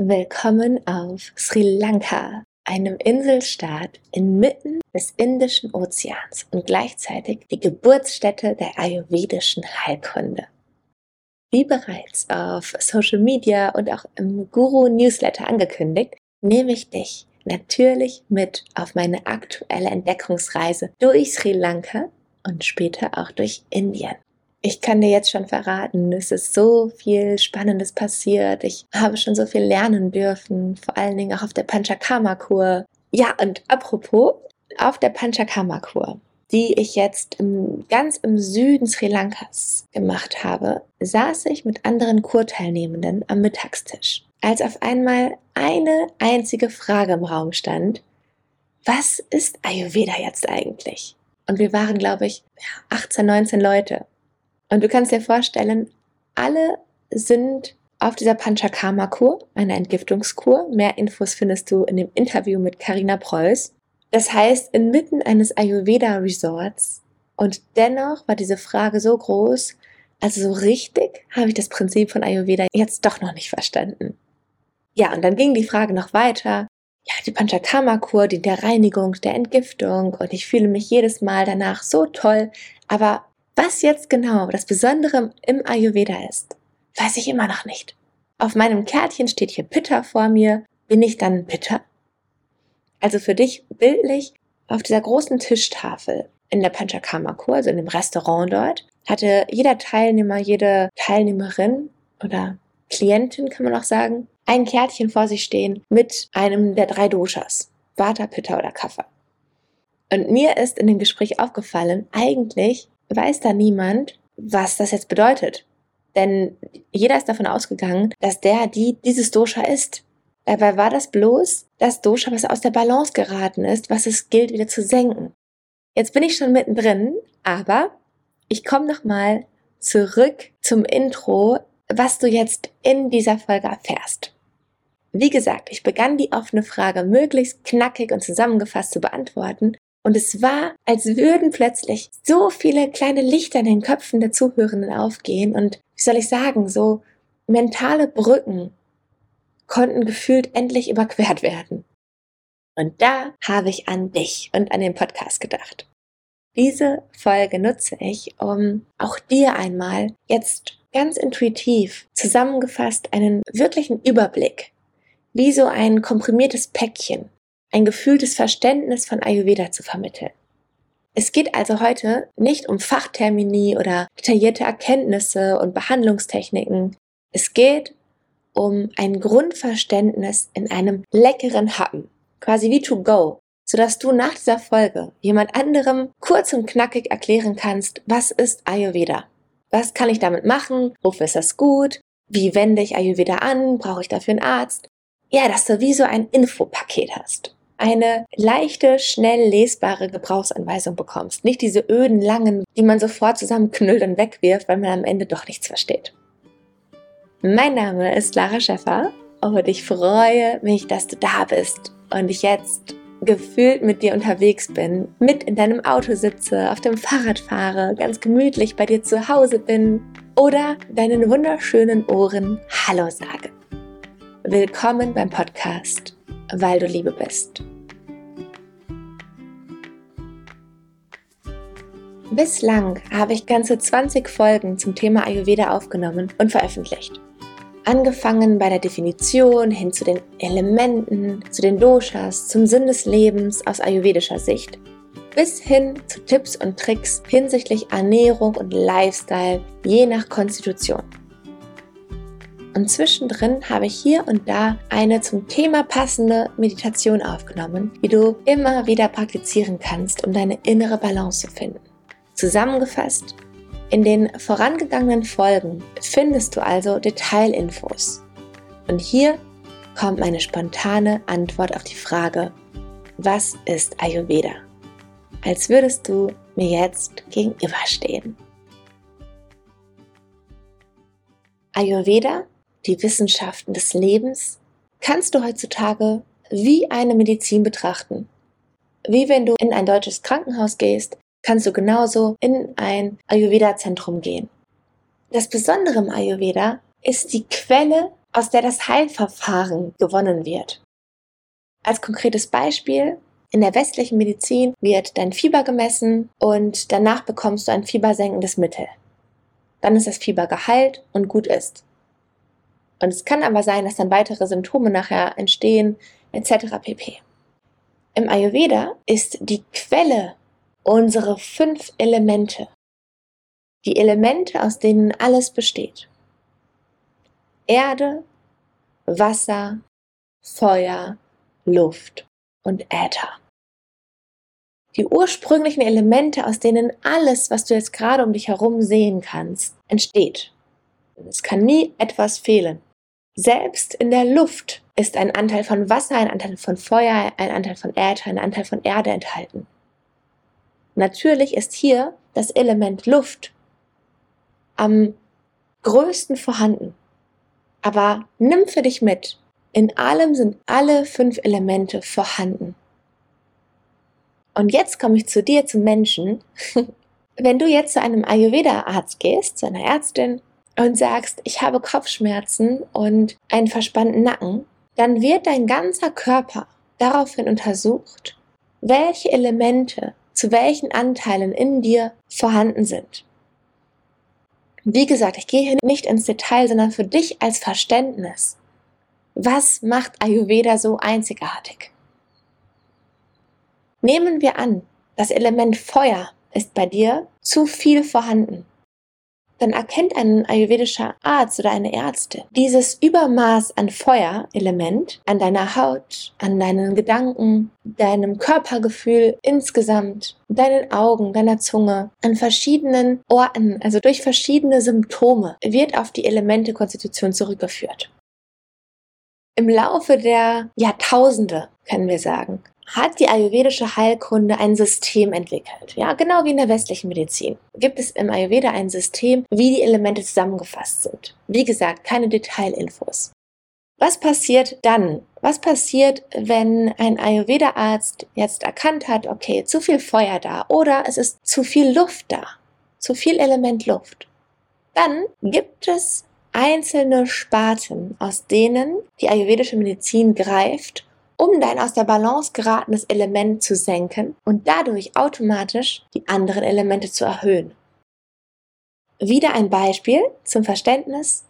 Willkommen auf Sri Lanka, einem Inselstaat inmitten des Indischen Ozeans und gleichzeitig die Geburtsstätte der ayurvedischen Heilkunde. Wie bereits auf Social Media und auch im GURU Newsletter angekündigt, nehme ich dich natürlich mit auf meine aktuelle Entdeckungsreise durch Sri Lanka und später auch durch Indien. Ich kann dir jetzt schon verraten, es ist so viel Spannendes passiert. Ich habe schon so viel lernen dürfen, vor allen Dingen auch auf der Panchakarma-Kur. Ja, und apropos, auf der Panchakarma-Kur, die ich jetzt ganz im Süden Sri Lankas gemacht habe, saß ich mit anderen Kurteilnehmenden am Mittagstisch, als auf einmal eine einzige Frage im Raum stand: Was ist Ayurveda jetzt eigentlich? Und wir waren, glaube ich, 18, 19 Leute. Und du kannst dir vorstellen, alle sind auf dieser Panchakarma-Kur, einer Entgiftungskur. Mehr Infos findest du in dem Interview mit Carina Preuß. Das heißt, inmitten eines Ayurveda-Resorts. Und dennoch war diese Frage so groß, also so richtig habe ich das Prinzip von Ayurveda jetzt doch noch nicht verstanden. Ja, und dann ging die Frage noch weiter. Ja, die Panchakarma-Kur dient der Reinigung, der Entgiftung und ich fühle mich jedes Mal danach so toll, aber was jetzt genau das Besondere im Ayurveda ist, weiß ich immer noch nicht. Auf meinem Kärtchen steht hier Pitta vor mir. Bin ich dann Pitta? Also für dich bildlich, auf dieser großen Tischtafel in der Panchakarma-Kur, also in dem Restaurant dort, hatte jeder Teilnehmer, jede Teilnehmerin oder Klientin, kann man auch sagen, ein Kärtchen vor sich stehen mit einem der drei Doshas, Vata, Pitta oder Kapha. Und mir ist in dem Gespräch aufgefallen, eigentlich weiß da niemand, was das jetzt bedeutet. Denn jeder ist davon ausgegangen, dass dieses Dosha ist. Dabei war das bloß das Dosha, was aus der Balance geraten ist, was es gilt, wieder zu senken. Jetzt bin ich schon mittendrin, aber ich komme nochmal zurück zum Intro, was du jetzt in dieser Folge erfährst. Wie gesagt, ich begann die offene Frage möglichst knackig und zusammengefasst zu beantworten. Und es war, als würden plötzlich so viele kleine Lichter in den Köpfen der Zuhörenden aufgehen und, wie soll ich sagen, so mentale Brücken konnten gefühlt endlich überquert werden. Und da habe ich an dich und an den Podcast gedacht. Diese Folge nutze ich, um auch dir einmal jetzt ganz intuitiv zusammengefasst einen wirklichen Überblick, wie so ein komprimiertes Päckchen, ein gefühltes Verständnis von Ayurveda zu vermitteln. Es geht also heute nicht um Fachtermini oder detaillierte Erkenntnisse und Behandlungstechniken. Es geht um ein Grundverständnis in einem leckeren Happen, quasi wie to go, sodass du nach dieser Folge jemand anderem kurz und knackig erklären kannst, was ist Ayurveda? Was kann ich damit machen? Wofür ist das gut? Wie wende ich Ayurveda an? Brauche ich dafür einen Arzt? Ja, dass du wie so ein Infopaket hast. Eine leichte, schnell lesbare Gebrauchsanweisung bekommst. Nicht diese öden, langen, die man sofort zusammenknüllt und wegwirft, weil man am Ende doch nichts versteht. Mein Name ist Lara Schäffer und ich freue mich, dass du da bist und ich jetzt gefühlt mit dir unterwegs bin, mit in deinem Auto sitze, auf dem Fahrrad fahre, ganz gemütlich bei dir zu Hause bin oder deinen wunderschönen Ohren Hallo sage. Willkommen beim Podcast, weil du Liebe bist. Bislang habe ich ganze 20 Folgen zum Thema Ayurveda aufgenommen und veröffentlicht. Angefangen bei der Definition, hin zu den Elementen, zu den Doshas, zum Sinn des Lebens aus ayurvedischer Sicht, bis hin zu Tipps und Tricks hinsichtlich Ernährung und Lifestyle, je nach Konstitution. Und zwischendrin habe ich hier und da eine zum Thema passende Meditation aufgenommen, die du immer wieder praktizieren kannst, um deine innere Balance zu finden. Zusammengefasst, in den vorangegangenen Folgen findest du also Detailinfos. Und hier kommt meine spontane Antwort auf die Frage, was ist Ayurveda? Als würdest du mir jetzt gegenüberstehen. Ayurveda, die Wissenschaften des Lebens, kannst du heutzutage wie eine Medizin betrachten. Wie wenn du in ein deutsches Krankenhaus gehst, kannst du genauso in ein Ayurveda-Zentrum gehen. Das Besondere im Ayurveda ist die Quelle, aus der das Heilverfahren gewonnen wird. Als konkretes Beispiel: In der westlichen Medizin wird dein Fieber gemessen und danach bekommst du ein fiebersenkendes Mittel. Dann ist das Fieber geheilt und gut ist. Und es kann aber sein, dass dann weitere Symptome nachher entstehen, etc. pp. Im Ayurveda ist die Quelle unsere 5 Elemente. Die Elemente, aus denen alles besteht. Erde, Wasser, Feuer, Luft und Äther. Die ursprünglichen Elemente, aus denen alles, was du jetzt gerade um dich herum sehen kannst, entsteht. Es kann nie etwas fehlen. Selbst in der Luft ist ein Anteil von Wasser, ein Anteil von Feuer, ein Anteil von Äther, ein Anteil von Erde enthalten. Natürlich ist hier das Element Luft am größten vorhanden. Aber nimm für dich mit: In allem sind alle 5 Elemente vorhanden. Und jetzt komme ich zu dir, zum Menschen. Wenn du jetzt zu einem Ayurveda-Arzt gehst, zu einer Ärztin, und sagst, ich habe Kopfschmerzen und einen verspannten Nacken, dann wird dein ganzer Körper daraufhin untersucht, welche Elemente zu welchen Anteilen in dir vorhanden sind. Wie gesagt, ich gehe hier nicht ins Detail, sondern für dich als Verständnis. Was macht Ayurveda so einzigartig? Nehmen wir an, das Element Feuer ist bei dir zu viel vorhanden. Dann erkennt ein ayurvedischer Arzt oder eine Ärztin dieses Übermaß an Feuerelement an deiner Haut, an deinen Gedanken, deinem Körpergefühl insgesamt, deinen Augen, deiner Zunge, an verschiedenen Orten, also durch verschiedene Symptome, wird auf die Elementekonstitution zurückgeführt. Im Laufe der Jahrtausende, können wir sagen, hat die ayurvedische Heilkunde ein System entwickelt. Ja, genau wie in der westlichen Medizin gibt es im Ayurveda ein System, wie die Elemente zusammengefasst sind. Wie gesagt, keine Detailinfos. Was passiert dann? Was passiert, wenn ein Ayurveda-Arzt jetzt erkannt hat, okay, zu viel Feuer da oder es ist zu viel Luft da, zu viel Element Luft? Dann gibt es einzelne Sparten, aus denen die ayurvedische Medizin greift, um dein aus der Balance geratenes Element zu senken und dadurch automatisch die anderen Elemente zu erhöhen. Wieder ein Beispiel zum Verständnis.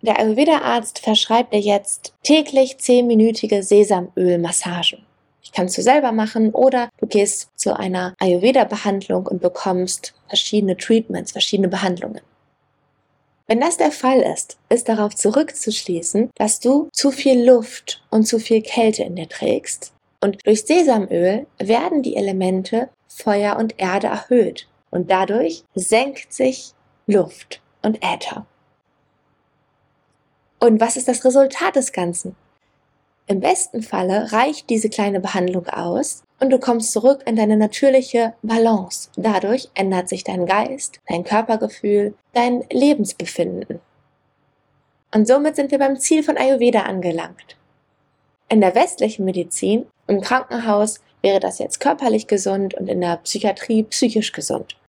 Der Ayurveda-Arzt verschreibt dir jetzt täglich 10-minütige Sesamölmassagen. Ich kannst du selber machen oder du gehst zu einer Ayurveda-Behandlung und bekommst verschiedene Treatments, verschiedene Behandlungen. Wenn das der Fall ist, ist darauf zurückzuschließen, dass du zu viel Luft und zu viel Kälte in dir trägst. Und durch Sesamöl werden die Elemente Feuer und Erde erhöht. Und dadurch senkt sich Luft und Äther. Und was ist das Resultat des Ganzen? Im besten Falle reicht diese kleine Behandlung aus und du kommst zurück in deine natürliche Balance. Dadurch ändert sich dein Geist, dein Körpergefühl, dein Lebensbefinden. Und somit sind wir beim Ziel von Ayurveda angelangt. In der westlichen Medizin, im Krankenhaus, wäre das jetzt körperlich gesund und in der Psychiatrie psychisch gesund.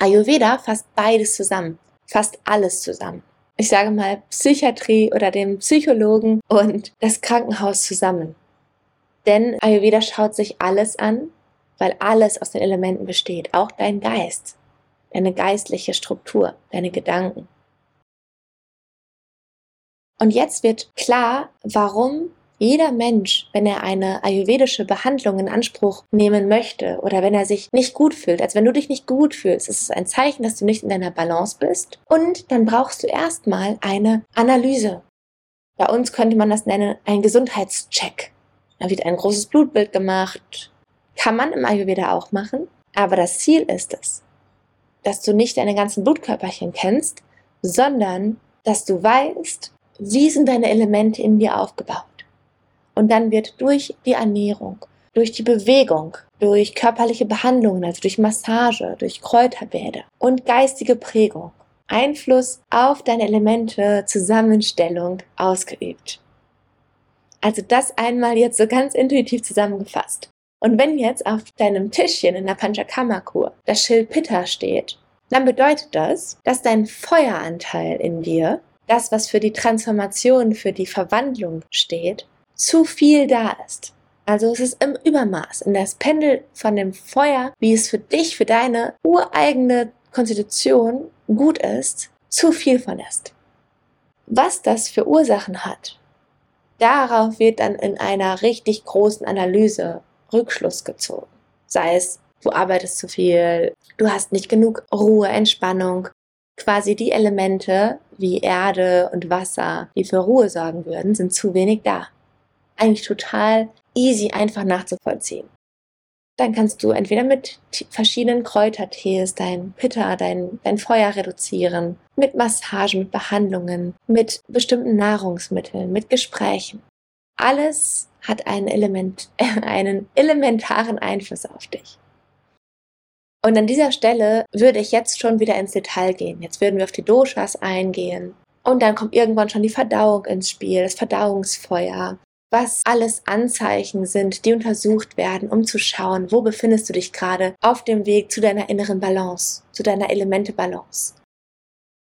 Ayurveda fasst beides zusammen, fasst alles zusammen. Ich sage mal Psychiatrie oder dem Psychologen und das Krankenhaus zusammen. Denn Ayurveda schaut sich alles an, weil alles aus den Elementen besteht, auch dein Geist, deine geistliche Struktur, deine Gedanken. Und jetzt wird klar, warum jeder Mensch, wenn er eine ayurvedische Behandlung in Anspruch nehmen möchte oder wenn er sich nicht gut fühlt, also wenn du dich nicht gut fühlst, ist es ein Zeichen, dass du nicht in deiner Balance bist und dann brauchst du erstmal eine Analyse. Bei uns könnte man das nennen, einen Gesundheitscheck. Da wird ein großes Blutbild gemacht, kann man im Ayurveda auch machen, aber das Ziel ist es, dass du nicht deine ganzen Blutkörperchen kennst, sondern dass du weißt, wie sind deine Elemente in dir aufgebaut. Und dann wird durch die Ernährung, durch die Bewegung, durch körperliche Behandlungen, also durch Massage, durch Kräuterbäder und geistige Prägung Einfluss auf deine Elemente, Zusammenstellung ausgeübt. Also das einmal jetzt so ganz intuitiv zusammengefasst. Und wenn jetzt auf deinem Tischchen in der Panchakarma-Kur das Schild Pitta steht, dann bedeutet das, dass dein Feueranteil in dir das, was für die Transformation, für die Verwandlung steht, zu viel da ist. Also es ist im Übermaß, in das Pendel von dem Feuer, wie es für dich, für deine ureigene Konstitution gut ist, zu viel von ist. Was das für Ursachen hat, darauf wird dann in einer richtig großen Analyse Rückschluss gezogen. Sei es, du arbeitest zu viel, du hast nicht genug Ruhe, Entspannung, quasi die Elemente wie Erde und Wasser, die für Ruhe sorgen würden, sind zu wenig da. Eigentlich total easy, einfach nachzuvollziehen. Dann kannst du entweder mit verschiedenen Kräutertees dein Pitta, dein Feuer reduzieren, mit Massagen, mit Behandlungen, mit bestimmten Nahrungsmitteln, mit Gesprächen. Alles hat einen elementaren Einfluss auf dich. Und an dieser Stelle würde ich jetzt schon wieder ins Detail gehen. Jetzt würden wir auf die Doshas eingehen. Und dann kommt irgendwann schon die Verdauung ins Spiel, das Verdauungsfeuer. Was alles Anzeichen sind, die untersucht werden, um zu schauen, wo befindest du dich gerade auf dem Weg zu deiner inneren Balance, zu deiner Elemente-Balance.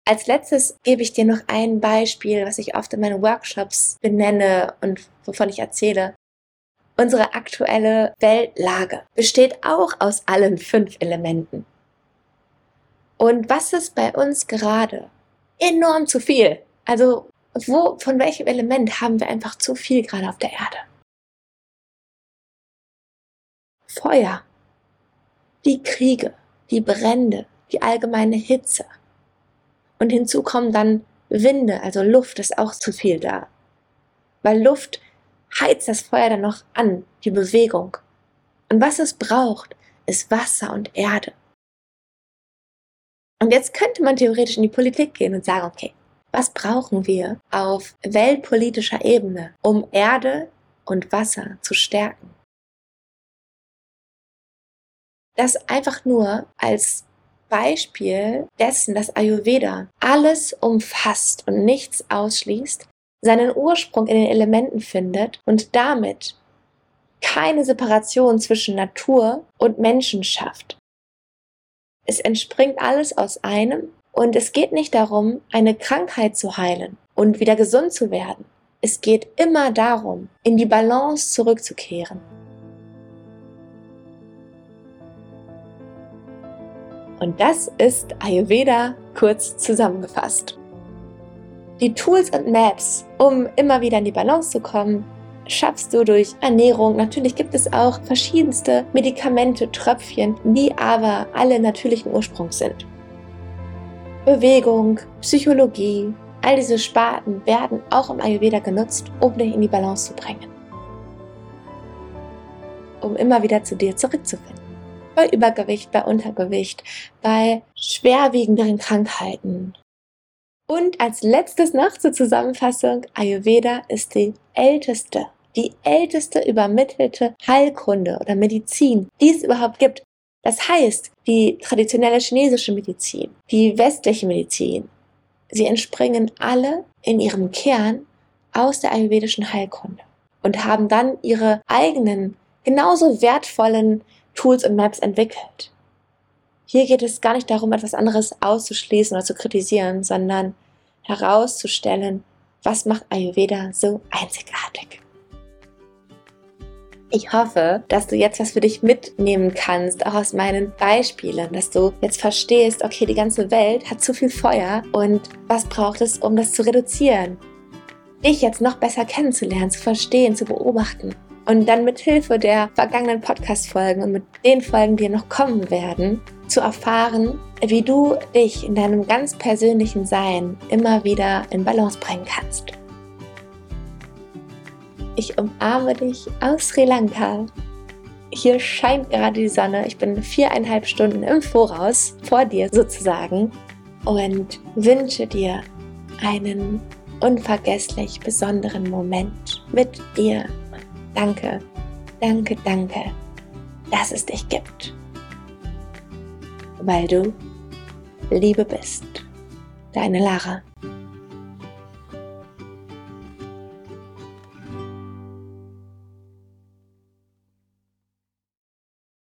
Als letztes gebe ich dir noch ein Beispiel, was ich oft in meinen Workshops benenne und wovon ich erzähle. Unsere aktuelle Weltlage besteht auch aus allen 5 Elementen. Und was ist bei uns gerade? Enorm zu viel. Also von welchem Element haben wir einfach zu viel gerade auf der Erde? Feuer, die Kriege, die Brände, die allgemeine Hitze. Und hinzu kommen dann Winde, also Luft ist auch zu viel da. Weil Luft heizt das Feuer dann noch an, die Bewegung. Und was es braucht, ist Wasser und Erde. Und jetzt könnte man theoretisch in die Politik gehen und sagen, okay, was brauchen wir auf weltpolitischer Ebene, um Erde und Wasser zu stärken? Das einfach nur als Beispiel dessen, dass Ayurveda alles umfasst und nichts ausschließt, seinen Ursprung in den Elementen findet und damit keine Separation zwischen Natur und Menschen schafft. Es entspringt alles aus einem. Und es geht nicht darum, eine Krankheit zu heilen und wieder gesund zu werden. Es geht immer darum, in die Balance zurückzukehren. Und das ist Ayurveda kurz zusammengefasst. Die Tools und Maps, um immer wieder in die Balance zu kommen, schaffst du durch Ernährung. Natürlich gibt es auch verschiedenste Medikamente, Tröpfchen, die aber alle natürlichen Ursprungs sind. Bewegung, Psychologie, all diese Sparten werden auch im Ayurveda genutzt, um dich in die Balance zu bringen. Um immer wieder zu dir zurückzufinden. Bei Übergewicht, bei Untergewicht, bei schwerwiegenderen Krankheiten. Und als letztes noch zur Zusammenfassung, Ayurveda ist die älteste übermittelte Heilkunde oder Medizin, die es überhaupt gibt. Das heißt, die traditionelle chinesische Medizin, die westliche Medizin, sie entspringen alle in ihrem Kern aus der ayurvedischen Heilkunde und haben dann ihre eigenen, genauso wertvollen Tools und Maps entwickelt. Hier geht es gar nicht darum, etwas anderes auszuschließen oder zu kritisieren, sondern herauszustellen, was macht Ayurveda so einzigartig. Ich hoffe, dass du jetzt was für dich mitnehmen kannst, auch aus meinen Beispielen, dass du jetzt verstehst, okay, die ganze Welt hat zu viel Feuer und was braucht es, um das zu reduzieren? Dich jetzt noch besser kennenzulernen, zu verstehen, zu beobachten und dann mit Hilfe der vergangenen Podcast-Folgen und mit den Folgen, die noch kommen werden, zu erfahren, wie du dich in deinem ganz persönlichen Sein immer wieder in Balance bringen kannst. Ich umarme dich aus Sri Lanka. Hier scheint gerade die Sonne. Ich bin 4,5 Stunden im Voraus vor dir sozusagen und wünsche dir einen unvergesslich besonderen Moment mit dir. Danke, danke, danke, dass es dich gibt. Weil du Liebe bist. Deine Lara.